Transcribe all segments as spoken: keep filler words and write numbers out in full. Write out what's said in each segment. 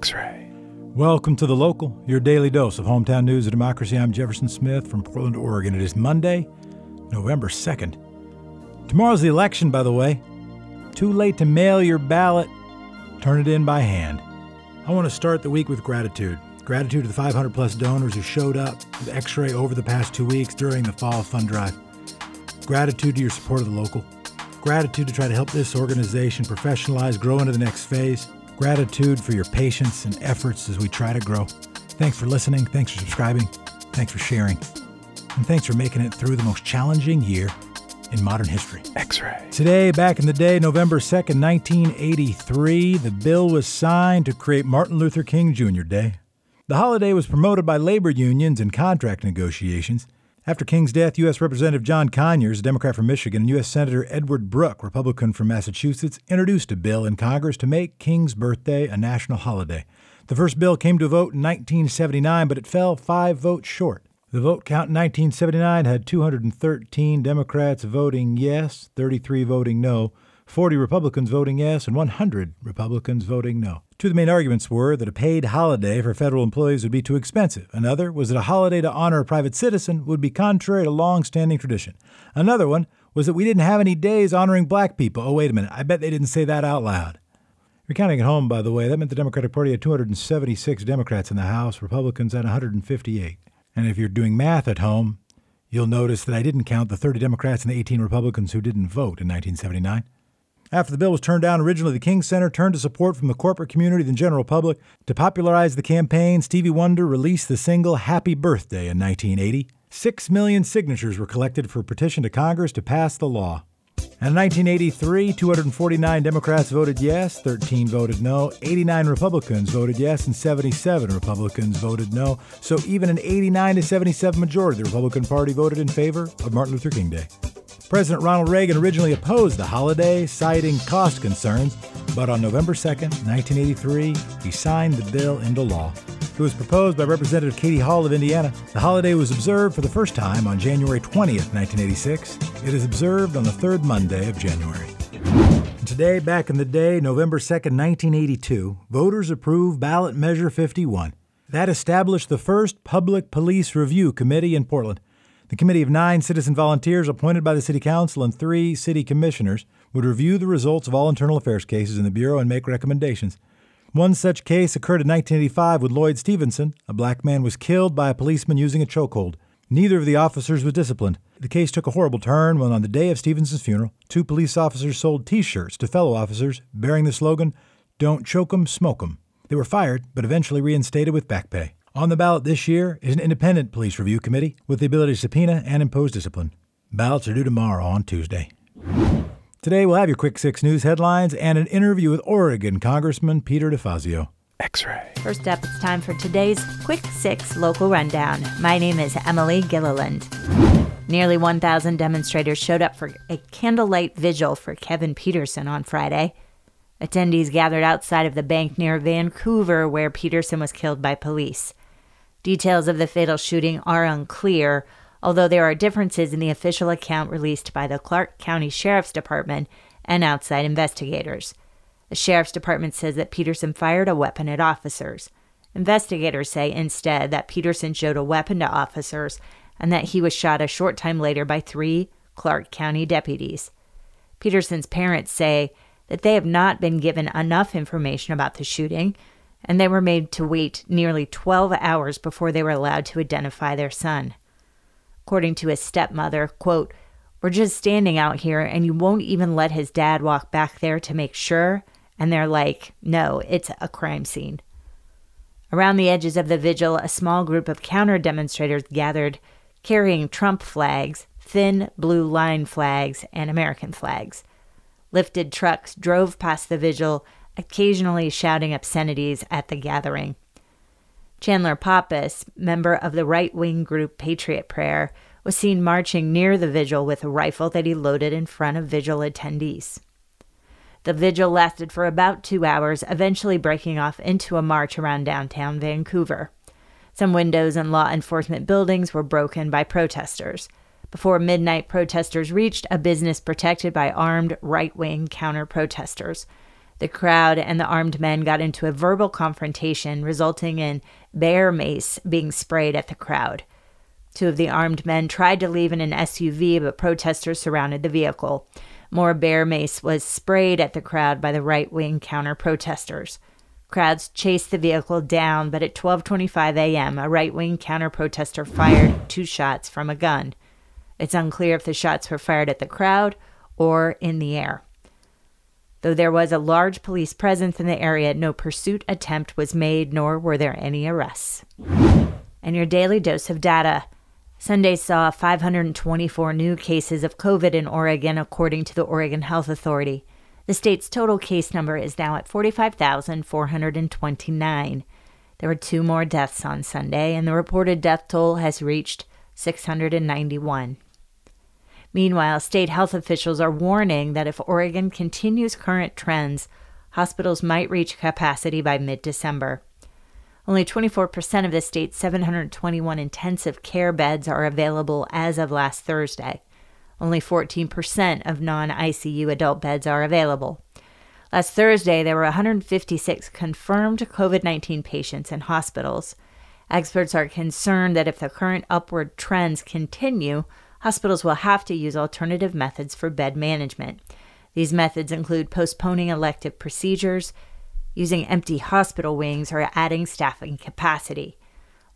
X-ray. Welcome to The Local, your daily dose of hometown news and democracy. I'm Jefferson Smith from Portland, Oregon. It is Monday, November second. Tomorrow's the election, by the way. Too late to mail your ballot. Turn it in by hand. I want to start the week with gratitude. Gratitude to the five hundred plus donors who showed up with X-ray over the past two weeks during the Fall Fund Drive. Gratitude to your support of The Local. Gratitude to try to help this organization professionalize, grow into the next phase. Gratitude for your patience and efforts as we try to grow. Thanks for listening. Thanks for subscribing. Thanks for sharing. And thanks for making it through the most challenging year in modern history. X-ray. Today, back in the day, November second, nineteen eighty-three, the bill was signed to create Martin Luther King Junior Day. The holiday was promoted by labor unions in contract negotiations. After King's death, U S Representative John Conyers, Democrat from Michigan, and U S Senator Edward Brooke, Republican from Massachusetts, introduced a bill in Congress to make King's birthday a national holiday. The first bill came to vote in nineteen seventy-nine, but it fell five votes short. The vote count in nineteen seventy-nine had two hundred thirteen Democrats voting yes, thirty-three voting no, forty Republicans voting yes, and one hundred Republicans voting no. Two of the main arguments were that a paid holiday for federal employees would be too expensive. Another was that a holiday to honor a private citizen would be contrary to long-standing tradition. Another one was that we didn't have any days honoring black people. Oh, wait a minute. I bet they didn't say that out loud. If you're counting at home, by the way, that meant the Democratic Party had two hundred seventy-six Democrats in the House, Republicans had one hundred fifty-eight. And if you're doing math at home, you'll notice that I didn't count the thirty Democrats and the eighteen Republicans who didn't vote in nineteen seventy-nine. After the bill was turned down originally, the King Center turned to support from the corporate community and the general public. To popularize the campaign, Stevie Wonder released the single Happy Birthday in nineteen eighty. Six million signatures were collected for a petition to Congress to pass the law. And in nineteen eighty-three, two hundred forty-nine Democrats voted yes, thirteen voted no, eighty-nine Republicans voted yes, and seventy-seven Republicans voted no. So even an eighty-nine to seventy-seven majority of the Republican Party voted in favor of Martin Luther King Day. President Ronald Reagan originally opposed the holiday, citing cost concerns, but on November second, nineteen eighty-three, he signed the bill into law. It was proposed by Representative Katie Hall of Indiana. The holiday was observed for the first time on January twentieth, nineteen eighty-six. It is observed on the third Monday of January. And today, back in the day, November second, nineteen eighty-two, voters approved ballot measure fifty-one. That established the first Public Police Review Committee in Portland. The committee of nine citizen volunteers appointed by the city council and three city commissioners would review the results of all internal affairs cases in the Bureau and make recommendations. One such case occurred in nineteen eighty-five with Lloyd Stevenson. A black man was killed by a policeman using a chokehold. Neither of the officers was disciplined. The case took a horrible turn when on the day of Stevenson's funeral, two police officers sold T-shirts to fellow officers bearing the slogan, "Don't choke 'em, smoke 'em." They were fired, but eventually reinstated with back pay. On the ballot this year is an independent police review committee with the ability to subpoena and impose discipline. Ballots are due tomorrow on Tuesday. Today we'll have your Quick Six news headlines and an interview with Oregon Congressman Peter DeFazio. X-ray. First up, it's time for today's Quick Six local rundown. My name is Emily Gilliland. Nearly one thousand demonstrators showed up for a candlelight vigil for Kevin Peterson on Friday. Attendees gathered outside of the bank near Vancouver where Peterson was killed by police. Details of the fatal shooting are unclear, although there are differences in the official account released by the Clark County Sheriff's Department and outside investigators. The Sheriff's Department says that Peterson fired a weapon at officers. Investigators say instead that Peterson showed a weapon to officers and that he was shot a short time later by three Clark County deputies. Peterson's parents say that they have not been given enough information about the shooting, and they were made to wait nearly twelve hours before they were allowed to identify their son. According to his stepmother, quote, "We're just standing out here, and you won't even let his dad walk back there to make sure, and they're like, no, it's a crime scene." Around the edges of the vigil, a small group of counter-demonstrators gathered, carrying Trump flags, thin blue line flags, and American flags. Lifted trucks drove past the vigil, occasionally shouting obscenities at the gathering. Chandler Pappas, member of the right-wing group Patriot Prayer, was seen marching near the vigil with a rifle that he loaded in front of vigil attendees. The vigil lasted for about two hours, eventually breaking off into a march around downtown Vancouver. Some windows in law enforcement buildings were broken by protesters. Before midnight, protesters reached a business protected by armed right-wing counter-protesters. The crowd and the armed men got into a verbal confrontation, resulting in bear mace being sprayed at the crowd. Two of the armed men tried to leave in an S U V, but protesters surrounded the vehicle. More bear mace was sprayed at the crowd by the right-wing counter-protesters. Crowds chased the vehicle down, but at twelve twenty-five a.m., a right-wing counter-protester fired two shots from a gun. It's unclear if the shots were fired at the crowd or in the air. Though there was a large police presence in the area, no pursuit attempt was made, nor were there any arrests. And your daily dose of data. Sunday saw five hundred twenty-four new cases of COVID in Oregon, according to the Oregon Health Authority. The state's total case number is now at forty-five thousand four hundred twenty-nine. There were two more deaths on Sunday, and the reported death toll has reached six hundred ninety-one. Meanwhile, state health officials are warning that if Oregon continues current trends, hospitals might reach capacity by mid-December. Only twenty-four percent of the state's seven hundred twenty-one intensive care beds are available as of last Thursday. Only fourteen percent of non-I C U adult beds are available. Last Thursday, there were one hundred fifty-six confirmed COVID nineteen patients in hospitals. Experts are concerned that if the current upward trends continue, hospitals will have to use alternative methods for bed management. These methods include postponing elective procedures, using empty hospital wings, or adding staffing capacity.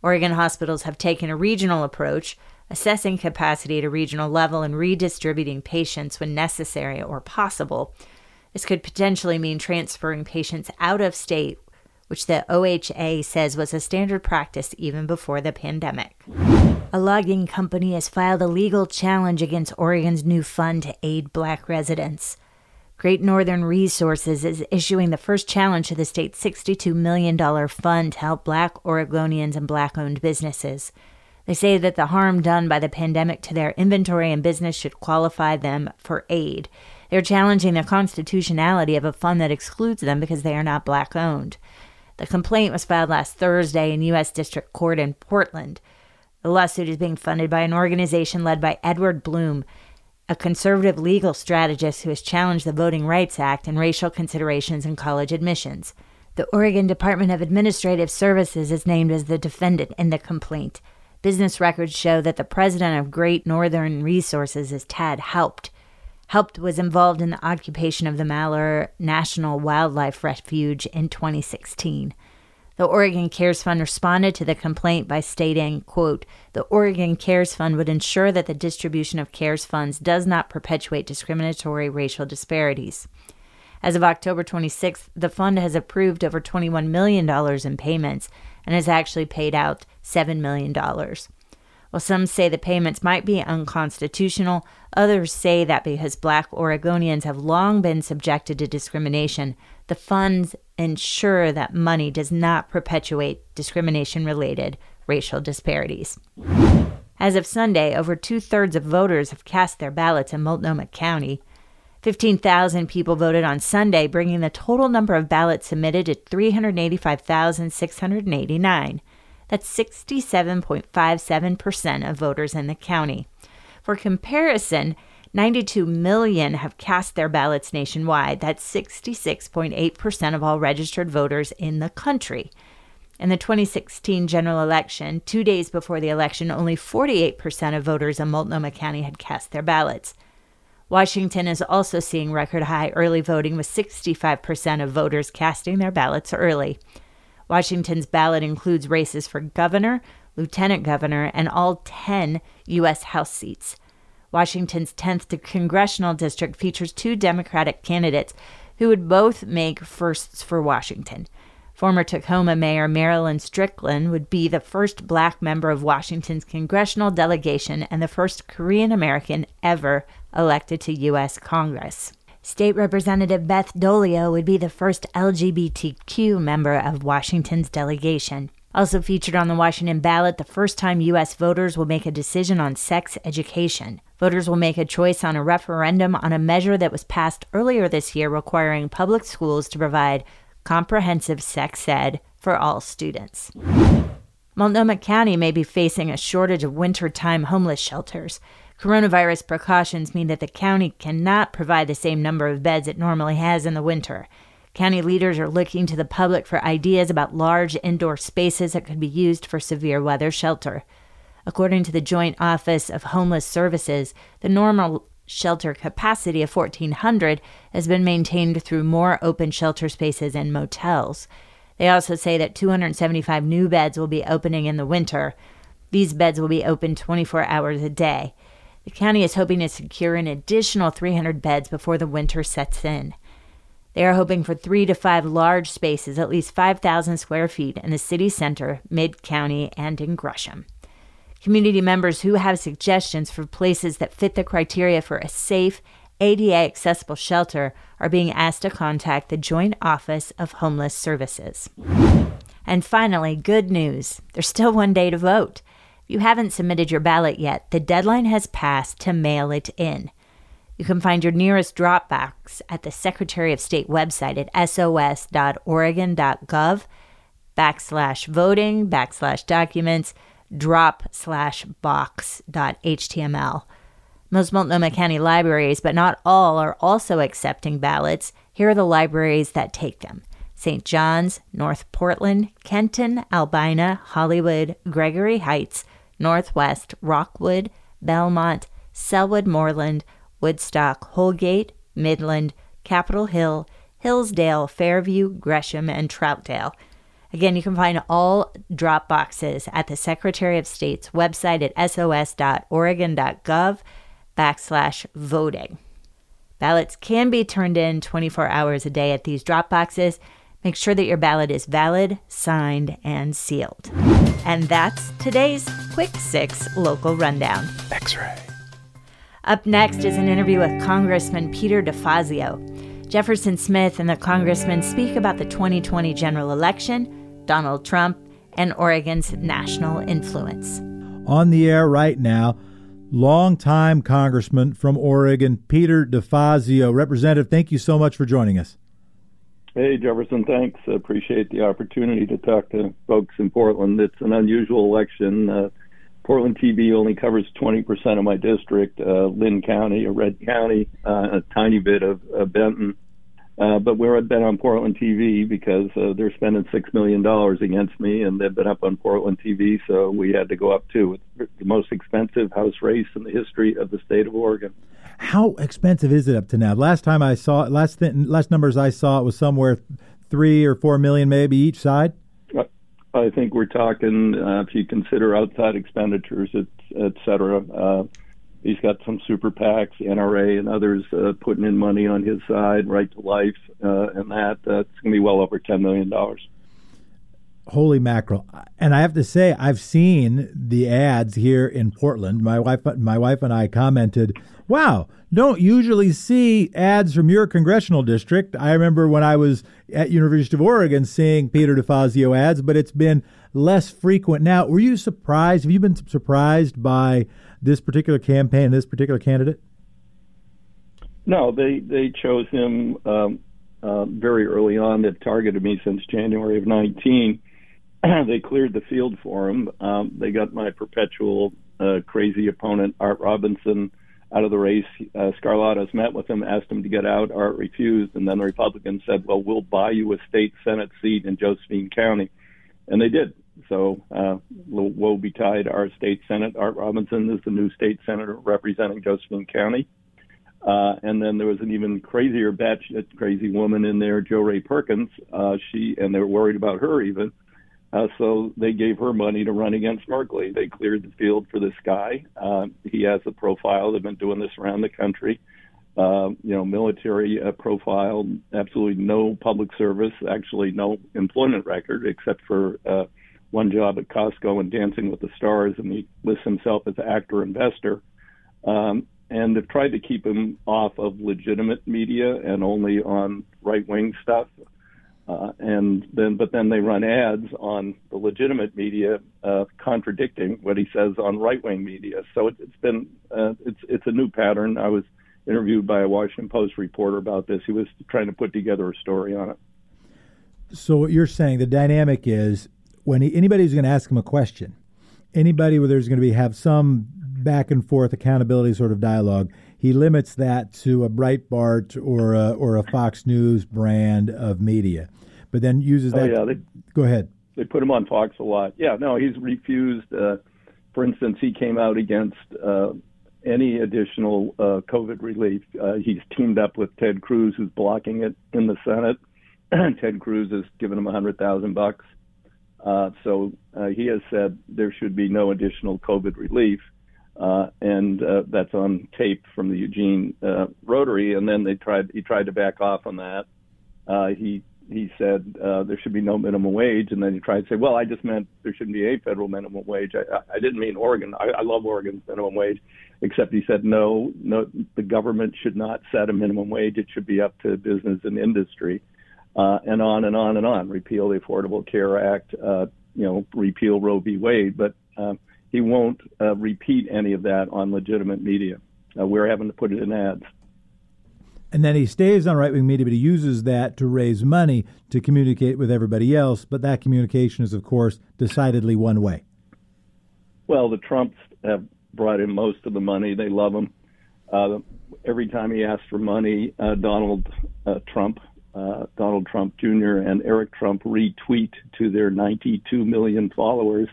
Oregon hospitals have taken a regional approach, assessing capacity at a regional level and redistributing patients when necessary or possible. This could potentially mean transferring patients out of state, which the O H A says was a standard practice even before the pandemic. A logging company has filed a legal challenge against Oregon's new fund to aid Black residents. Great Northern Resources is issuing the first challenge to the state's sixty-two million dollars fund to help Black Oregonians and Black-owned businesses. They say that the harm done by the pandemic to their inventory and business should qualify them for aid. They're challenging the constitutionality of a fund that excludes them because they are not Black-owned. The complaint was filed last Thursday in U S District Court in Portland. The lawsuit is being funded by an organization led by Edward Brooke, a conservative legal strategist who has challenged the Voting Rights Act and racial considerations in college admissions. The Oregon Department of Administrative Services is named as the defendant in the complaint. Business records show that the president of Great Northern Resources is Tad Haupt. Haupt was involved in the occupation of the Malheur National Wildlife Refuge in twenty sixteen. The Oregon CARES Fund responded to the complaint by stating, quote, "The Oregon CARES Fund would ensure that the distribution of CARES funds does not perpetuate discriminatory racial disparities." As of October twenty-sixth, the fund has approved over twenty-one million dollars in payments and has actually paid out seven million dollars. While some say the payments might be unconstitutional, others say that because Black Oregonians have long been subjected to discrimination, the funds ensure that money does not perpetuate discrimination-related racial disparities. As of Sunday, over two-thirds of voters have cast their ballots in Multnomah County. fifteen thousand people voted on Sunday, bringing the total number of ballots submitted to three hundred eighty-five thousand six hundred eighty-nine. That's sixty-seven point five seven percent of voters in the county. For comparison, ninety-two million have cast their ballots nationwide. That's sixty-six point eight percent of all registered voters in the country. In the twenty sixteen general election, two days before the election, only forty-eight percent of voters in Multnomah County had cast their ballots. Washington is also seeing record-high early voting, with sixty-five percent of voters casting their ballots early. Washington's ballot includes races for governor, lieutenant governor, and all ten U S House seats. Washington's tenth congressional district features two Democratic candidates who would both make firsts for Washington. Former Tacoma Mayor Marilyn Strickland would be the first Black member of Washington's congressional delegation and the first Korean American ever elected to U S Congress. State Representative Beth Dolio would be the first L G B T Q member of Washington's delegation. Also featured on the Washington ballot, the first time U S voters will make a decision on sex education. Voters will make a choice on a referendum on a measure that was passed earlier this year requiring public schools to provide comprehensive sex ed for all students. Multnomah County may be facing a shortage of wintertime homeless shelters. Coronavirus precautions mean that the county cannot provide the same number of beds it normally has in the winter. County leaders are looking to the public for ideas about large indoor spaces that could be used for severe weather shelter. According to the Joint Office of Homeless Services, the normal shelter capacity of fourteen hundred has been maintained through more open shelter spaces and motels. They also say that two hundred seventy-five new beds will be opening in the winter. These beds will be open twenty-four hours a day. The county is hoping to secure an additional three hundred beds before the winter sets in. They are hoping for three to five large spaces, at least five thousand square feet, in the city center, mid-county, and in Gresham. Community members who have suggestions for places that fit the criteria for a safe, A D A-accessible shelter are being asked to contact the Joint Office of Homeless Services. And finally, good news. There's still one day to vote. If you haven't submitted your ballot yet, the deadline has passed to mail it in. You can find your nearest drop box at the Secretary of State website at sos.oregon.gov backslash voting backslash documents drop slash box.html. Most Multnomah County libraries, but not all, are also accepting ballots. Here are the libraries that take them: Saint John's, North Portland, Kenton, Albina, Hollywood, Gregory Heights, Northwest, Rockwood, Belmont, Selwood Moreland, Woodstock, Holgate, Midland, Capitol Hill, Hillsdale, Fairview, Gresham, and Troutdale. Again, you can find all drop boxes at the Secretary of State's website at sos.oregon.gov backslash voting. Ballots can be turned in twenty-four hours a day at these drop boxes. Make sure that your ballot is valid, signed, and sealed. And that's today's Quick Six Local Rundown. X-ray. Up next is an interview with Congressman Peter DeFazio. Jefferson Smith and the congressman speak about the twenty twenty general election, Donald Trump, and Oregon's national influence. On the air right now, longtime congressman from Oregon, Peter DeFazio. Representative, thank you so much for joining us. Hey, Jefferson, thanks. I appreciate the opportunity to talk to folks in Portland. It's an unusual election. Uh, Portland T V only covers twenty percent of my district, uh, Linn County, a red county, uh, a tiny bit of uh, Benton. Uh, but we're bet on Portland T V because uh, they're spending six million dollars against me, and they've been up on Portland T V, so we had to go up too. It's the most expensive house race in the history of the state of Oregon. How expensive is it up to now? Last time I saw it, last, th- last numbers I saw, it was somewhere three or four million maybe each side? I think we're talking, uh, if you consider outside expenditures, et, et cetera, uh, he's got some super PACs, N R A, and others uh, putting in money on his side, Right to Life, uh, and that. Uh, it's going to be well over ten million dollars. Holy mackerel. And I have to say, I've seen the ads here in Portland. My wife, my wife and I commented, wow, don't usually see ads from your congressional district. I remember when I was at University of Oregon seeing Peter DeFazio ads, but it's been less frequent now. Were you surprised? Have you been surprised by this particular campaign, this particular candidate? No, they, they chose him um, uh, very early on. They've targeted me since January of nineteen. They cleared the field for him. Um, they got my perpetual uh, crazy opponent, Art Robinson, out of the race. Uh, Scarlatta's met with him, asked him to get out. Art refused, and then the Republicans said, well, we'll buy you a state Senate seat in Josephine County. And they did. So uh, woe betide our state Senate. Art Robinson is the new state senator representing Josephine County. Uh, and then there was an even crazier batshit crazy woman in there, Jo Ray Perkins. Uh, she and they were worried about her even. Uh, so they gave her money to run against Merkley. They cleared the field for this guy. Uh, he has a profile. They've been doing this around the country. Uh, you know, military uh, profile, absolutely no public service, actually no employment record except for uh, one job at Costco and Dancing with the Stars, and he lists himself as actor-investor. Um, and they've tried to keep him off of legitimate media and only on right-wing stuff. Uh, and then, but then they run ads on the legitimate media uh, contradicting what he says on right-wing media. So it, it's been uh, it's it's a new pattern. I was interviewed by a Washington Post reporter about this. He was trying to put together a story on it. So what you're saying, the dynamic is when he, anybody's going to ask him a question, anybody where there's going to be have some back and forth accountability sort of dialogue, he limits that to a Breitbart or a, or a Fox News brand of media, but then uses that. Oh, yeah, they, go ahead. They put him on Fox a lot. Yeah, no, he's refused. Uh, for instance, he came out against uh, any additional uh, COVID relief. Uh, he's teamed up with Ted Cruz, who's blocking it in the Senate. Ted Cruz has given him a hundred thousand bucks. Uh, so uh, he has said there should be no additional COVID relief. Uh, and uh, that's on tape from the Eugene uh, Rotary. And then they tried. He tried to back off on that. Uh, he he said uh, there should be no minimum wage. And then he tried to say, well, I just meant there shouldn't be a federal minimum wage. I, I didn't mean Oregon. I, I love Oregon's minimum wage. Except he said, no, no, the government should not set a minimum wage. It should be up to business and industry. Uh, and on and on and on. Repeal the Affordable Care Act, uh, you know, repeal Roe v. Wade. But uh, he won't uh, repeat any of that on legitimate media. Uh, we're having to put it in ads. And then he stays on right-wing media, but he uses that to raise money to communicate with everybody else. But that communication is, of course, decidedly one way. Well, the Trumps have brought in most of the money. They love him. Uh, every time he asks for money, uh, Donald uh, Trump... Uh, Donald Trump Junior and Eric Trump retweet to their ninety-two million followers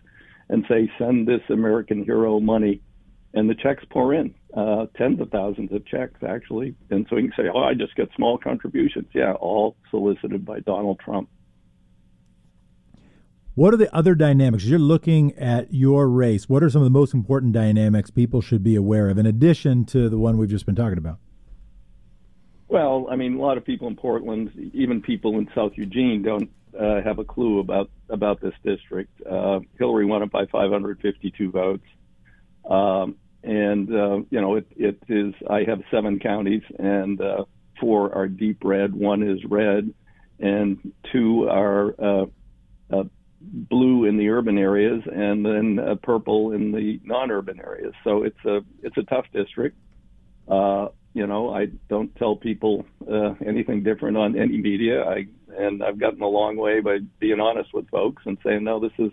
and say, send this American hero money. And the checks pour in, uh, tens of thousands of checks, actually. And so you can say, oh, I just got small contributions. Yeah, all solicited by Donald Trump. What are the other dynamics? You're looking at your race. What are some of the most important dynamics people should be aware of, in addition to the one we've just been talking about? Well, I mean, a lot of people in Portland, even people in South Eugene, don't uh, have a clue about, about this district. Uh, Hillary won it by five hundred fifty-two votes. Um, and, uh, you know, it, it is, I have seven counties, and uh, four are deep red, one is red, and two are uh, uh, blue in the urban areas, and then uh, purple in the non-urban areas. So it's a, it's a tough district. Uh, You know, I don't tell people uh, anything different on any media. I and I've gotten a long way by being honest with folks and saying, no, this is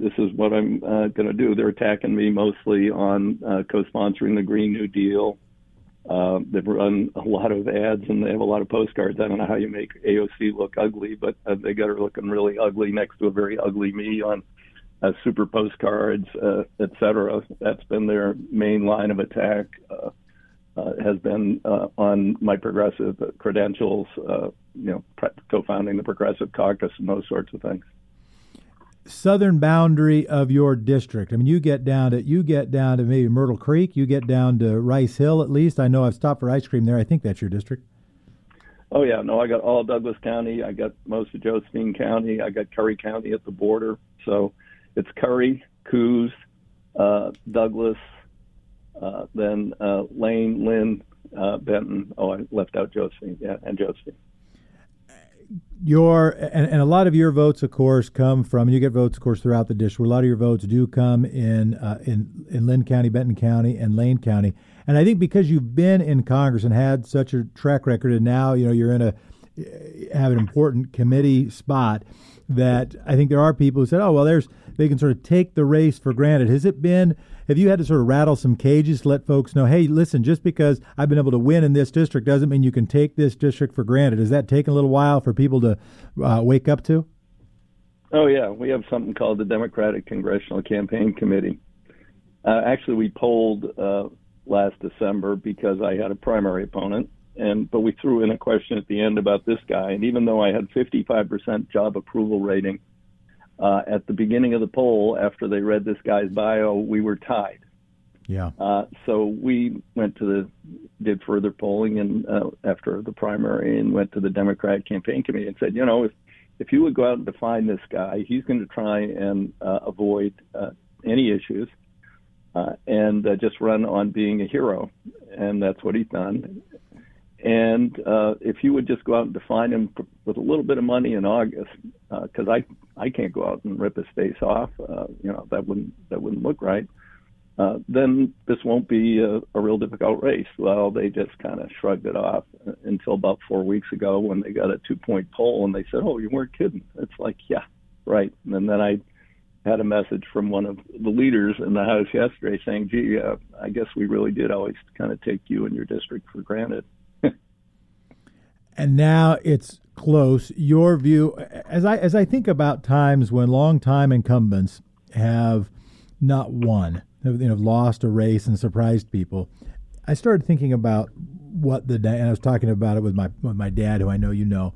this is what I'm uh, going to do. They're attacking me mostly on uh, co-sponsoring the Green New Deal. Uh, they've run a lot of ads and they have a lot of postcards. I don't know how you make A O C look ugly, but uh, they got her looking really ugly next to a very ugly me on uh, super postcards, uh, et cetera. That's been their main line of attack. Uh, Uh, has been uh, on my progressive credentials, uh, you know, pre- co-founding the Progressive Caucus and those sorts of things. Southern boundary of your district. I mean, you get down to you get down to maybe Myrtle Creek. You get down to Rice Hill. At least I know I've stopped for ice cream there. I think that's your district. Oh yeah, no, I got all Douglas County. I got most of Josephine County. I got Curry County at the border. So it's Curry, Coos, uh, Douglas. Uh, then uh, Lane, Lynn, uh, Benton. Oh, I left out Josephine. Yeah, and Josephine. Your and, and a lot of your votes, of course, come from. You get votes, of course, throughout the district. A lot of your votes do come in uh, in in Lynn County, Benton County, and Lane County. And I think because you've been in Congress and had such a track record, and now you know you're in a have an important committee spot. That I think there are people who said, oh, well, there's they can sort of take the race for granted. Has it been, have you had to sort of rattle some cages to let folks know, hey, listen, just because I've been able to win in this district doesn't mean you can take this district for granted. Has that taken a little while for people to uh, wake up to? Oh, yeah. We have something called the Democratic Congressional Campaign Committee. Uh, actually, we polled uh, last December because I had a primary opponent. And but we threw in a question at the end about this guy. And even though I had fifty-five percent job approval rating uh, at the beginning of the poll, after they read this guy's bio, we were tied. Yeah. Uh, so we went to the did further polling and uh, after the primary and went to the Democratic Campaign Committee and said, you know, if if you would go out and define this guy, he's going to try and uh, avoid uh, any issues. Uh, and uh, just run on being a hero. And that's what he's done. And uh, if you would just go out and define him with a little bit of money in August, because uh, I I can't go out and rip his face off, uh, you know that wouldn't that wouldn't look right. Uh, then this won't be a, a real difficult race. Well, they just kind of shrugged it off until about four weeks ago when they got a two-point poll and they said, "Oh, you weren't kidding." It's like, yeah, right. And then I had a message from one of the leaders in the House yesterday saying, gee, uh, I guess we really did always kind of take you and your district for granted. And now it's close. Your view, as I as I think about times when longtime incumbents have not won, have, you know, lost a race and surprised people, I started thinking about what the, and I was talking about it with my with my dad, who I know you know,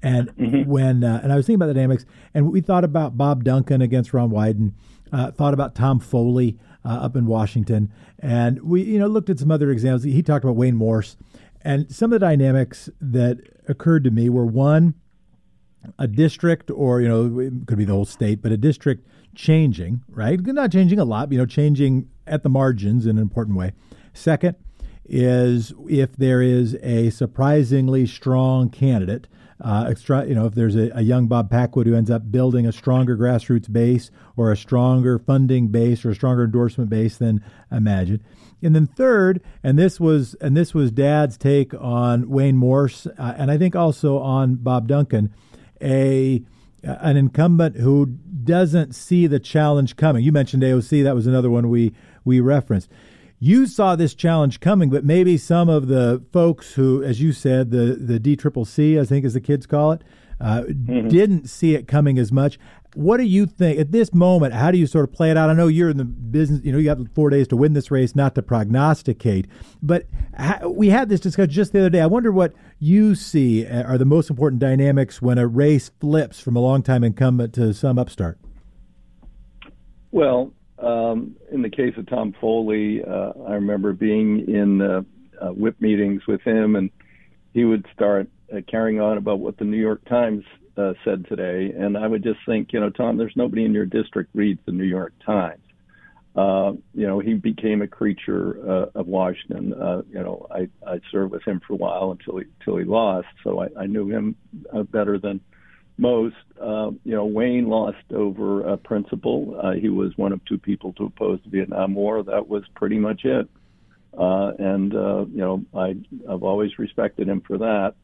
and mm-hmm. when uh, and I was thinking about the dynamics, and we thought about Bob Duncan against Ron Wyden, uh, thought about Tom Foley uh, up in Washington, and we you know looked at some other examples. He talked about Wayne Morse. And some of the dynamics that occurred to me were, one, a district or, you know, it could be the whole state, but a district changing, right? Not changing a lot, but, you know, changing at the margins in an important way. Second is if there is a surprisingly strong candidate, uh, extra, you know, if there's a, a young Bob Packwood who ends up building a stronger grassroots base or a stronger funding base or a stronger endorsement base than imagined. And then third, and this was and this was Dad's take on Wayne Morse, uh, and I think also on Bob Duncan, a uh, an incumbent who doesn't see the challenge coming. You mentioned A O C; that was another one we we referenced. You saw this challenge coming, but maybe some of the folks who, as you said, the the D C C C, I think, as the kids call it, uh, mm-hmm. didn't see it coming as much. What do you think at this moment? How do you sort of play it out? I know you're in the business, you know, you got four days to win this race, not to prognosticate. But how, we had this discussion just the other day. I wonder what you see are the most important dynamics when a race flips from a longtime incumbent to some upstart. Well, um, in the case of Tom Foley, uh, I remember being in uh, uh, whip meetings with him, and he would start uh, carrying on about what the New York Times Uh, said today, and I would just think, you know, Tom, there's nobody in your district reads the New York Times. Uh, you know, he became a creature uh, of Washington. Uh, you know, I, I served with him for a while until he, until he lost, so I, I knew him uh, better than most. Uh, you know, Wayne lost over a principle. Uh, he was one of two people to oppose the Vietnam War. That was pretty much it. Uh, and, uh, you know, I, I've always respected him for that.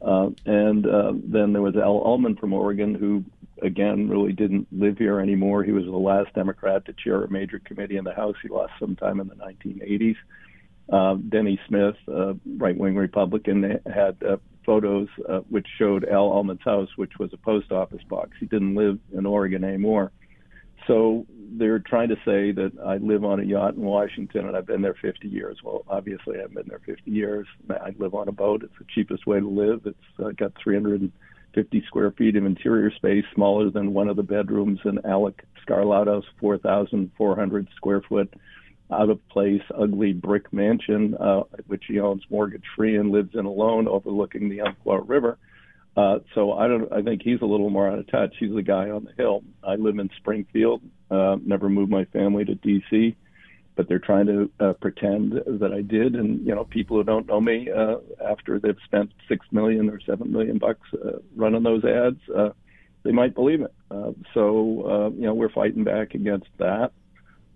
Uh, and uh, then there was Al Ullman from Oregon, who, again, really didn't live here anymore. He was the last Democrat to chair a major committee in the House. He lost sometime in the nineteen eighties. Uh, Denny Smith, uh, right-wing Republican, had uh, photos uh, which showed Al Ullman's house, which was a post office box. He didn't live in Oregon anymore. So they're trying to say that I live on a yacht in Washington and I've been there fifty years. Well, obviously I haven't been there fifty years. I live on a boat. It's the cheapest way to live. It's uh, got three hundred fifty square feet of interior space, smaller than one of the bedrooms in Alec Scarlato's four thousand four hundred square foot out-of-place, ugly brick mansion, uh, which he owns mortgage-free and lives in alone, overlooking the Umpqua River. Uh, so I don't. I think he's a little more out of touch. He's the guy on the hill. I live in Springfield. Uh, never moved my family to D C, but they're trying to uh, pretend that I did. And you know, people who don't know me, uh, after they've spent six million or seven million bucks uh, running those ads, uh, they might believe it. Uh, so uh, you know, we're fighting back against that.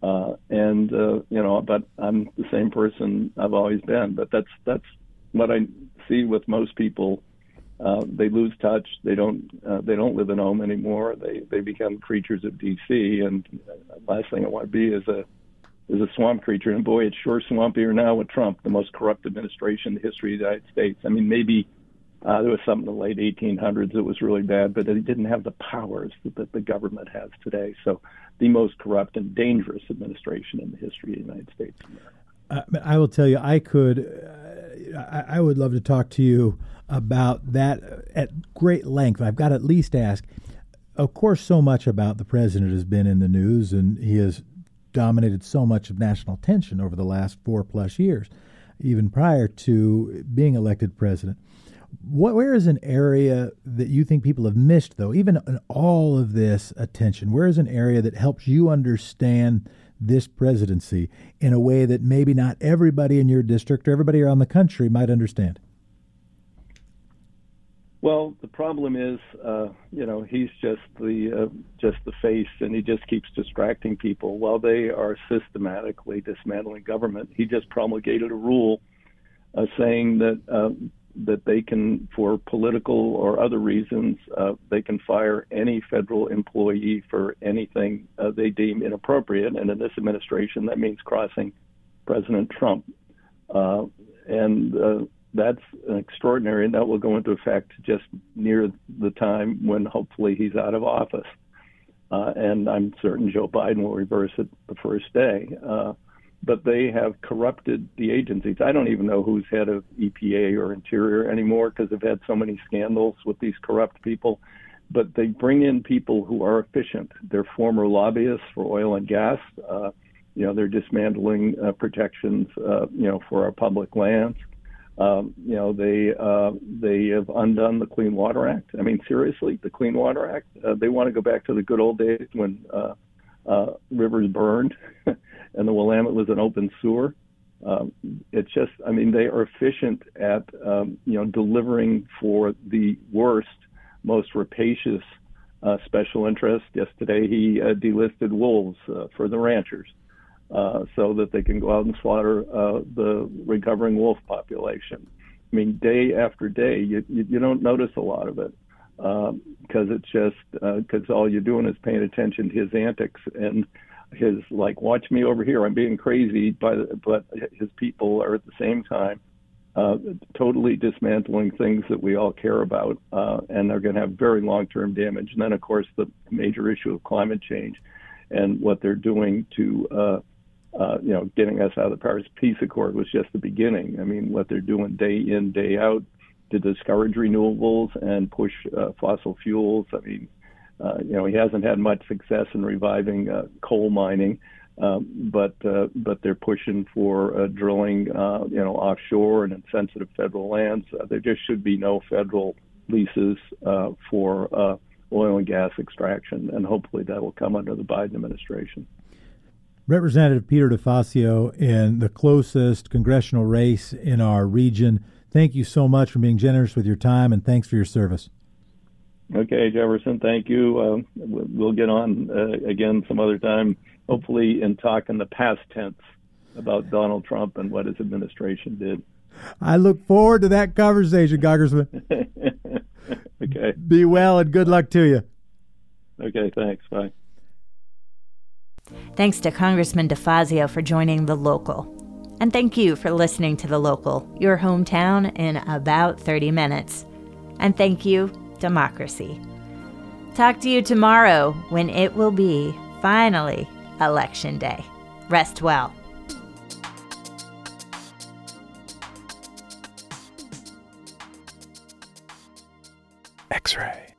Uh, and uh, you know, but I'm the same person I've always been. But that's that's what I see with most people. Uh, they lose touch. They don't. Uh, they don't live at home anymore. They they become creatures of D C. And last thing I want to be is a is a swamp creature. And boy, it's sure swampier now with Trump, the most corrupt administration in the history of the United States. I mean, maybe uh, there was something in the late eighteen hundreds that was really bad, but it didn't have the powers that, that the government has today. So, the most corrupt and dangerous administration in the history of the United States. Uh, I will tell you, I could, uh, I, I would love to talk to you about that at great length. I've got to at least ask, of course, so much about the president has been in the news, and he has dominated so much of national attention over the last four plus years, even prior to being elected president. What, where is an area that you think people have missed, though, even in all of this attention? Where is an area that helps you understand this presidency in a way that maybe not everybody in your district or everybody around the country might understand? Well, the problem is, uh, you know, he's just the uh, just the face, and he just keeps distracting people while they are systematically dismantling government. He just promulgated a rule uh, saying that uh, that they can, for political or other reasons, uh, they can fire any federal employee for anything uh, they deem inappropriate. And in this administration, that means crossing President Trump. Uh, and uh, that's extraordinary, and that will go into effect just near the time when hopefully he's out of office. Uh, and I'm certain Joe Biden will reverse it the first day. Uh, but they have corrupted the agencies. I don't even know who's head of E P A or Interior anymore because they've had so many scandals with these corrupt people. But they bring in people who are efficient. They're former lobbyists for oil and gas. Uh, you know, they're dismantling uh, protections, uh, you know, for our public lands. Um, you know, they uh, they have undone the Clean Water Act. I mean, seriously, the Clean Water Act. Uh, they want to go back to the good old days when uh, uh, rivers burned and the Willamette was an open sewer. Um, it's just, I mean, they are efficient at, um, you know, delivering for the worst, most rapacious uh, special interest. Yesterday, he uh, delisted wolves uh, for the ranchers. Uh, so that they can go out and slaughter uh, the recovering wolf population. I mean, day after day, you you, you don't notice a lot of it because um, it's just because uh, all you're doing is paying attention to his antics and his, like, watch me over here. I'm being crazy, but, but his people are at the same time uh, totally dismantling things that we all care about, uh, and they're going to have very long-term damage. And then, of course, the major issue of climate change and what they're doing to uh, – Uh, you know, getting us out of the Paris Peace Accord was just the beginning. I mean, what they're doing day in, day out to discourage renewables and push uh, fossil fuels. I mean, uh, you know, he hasn't had much success in reviving uh, coal mining, um, but uh, but they're pushing for uh, drilling, uh, you know, offshore and in sensitive federal lands. Uh, there just should be no federal leases uh, for uh, oil and gas extraction, and hopefully that will come under the Biden administration. Representative Peter DeFazio in the closest congressional race in our region, thank you so much for being generous with your time, and thanks for your service. Okay, Jefferson, thank you. Uh, we'll get on uh, again some other time, hopefully in talk in the past tense about Donald Trump and what his administration did. I look forward to that conversation, Congressman. Okay. Be well and good luck to you. Okay, thanks. Bye. Thanks to Congressman DeFazio for joining The Local. And thank you for listening to The Local, your hometown in about thirty minutes. And thank you, democracy. Talk to you tomorrow when it will be, finally, Election Day. Rest well. X-ray.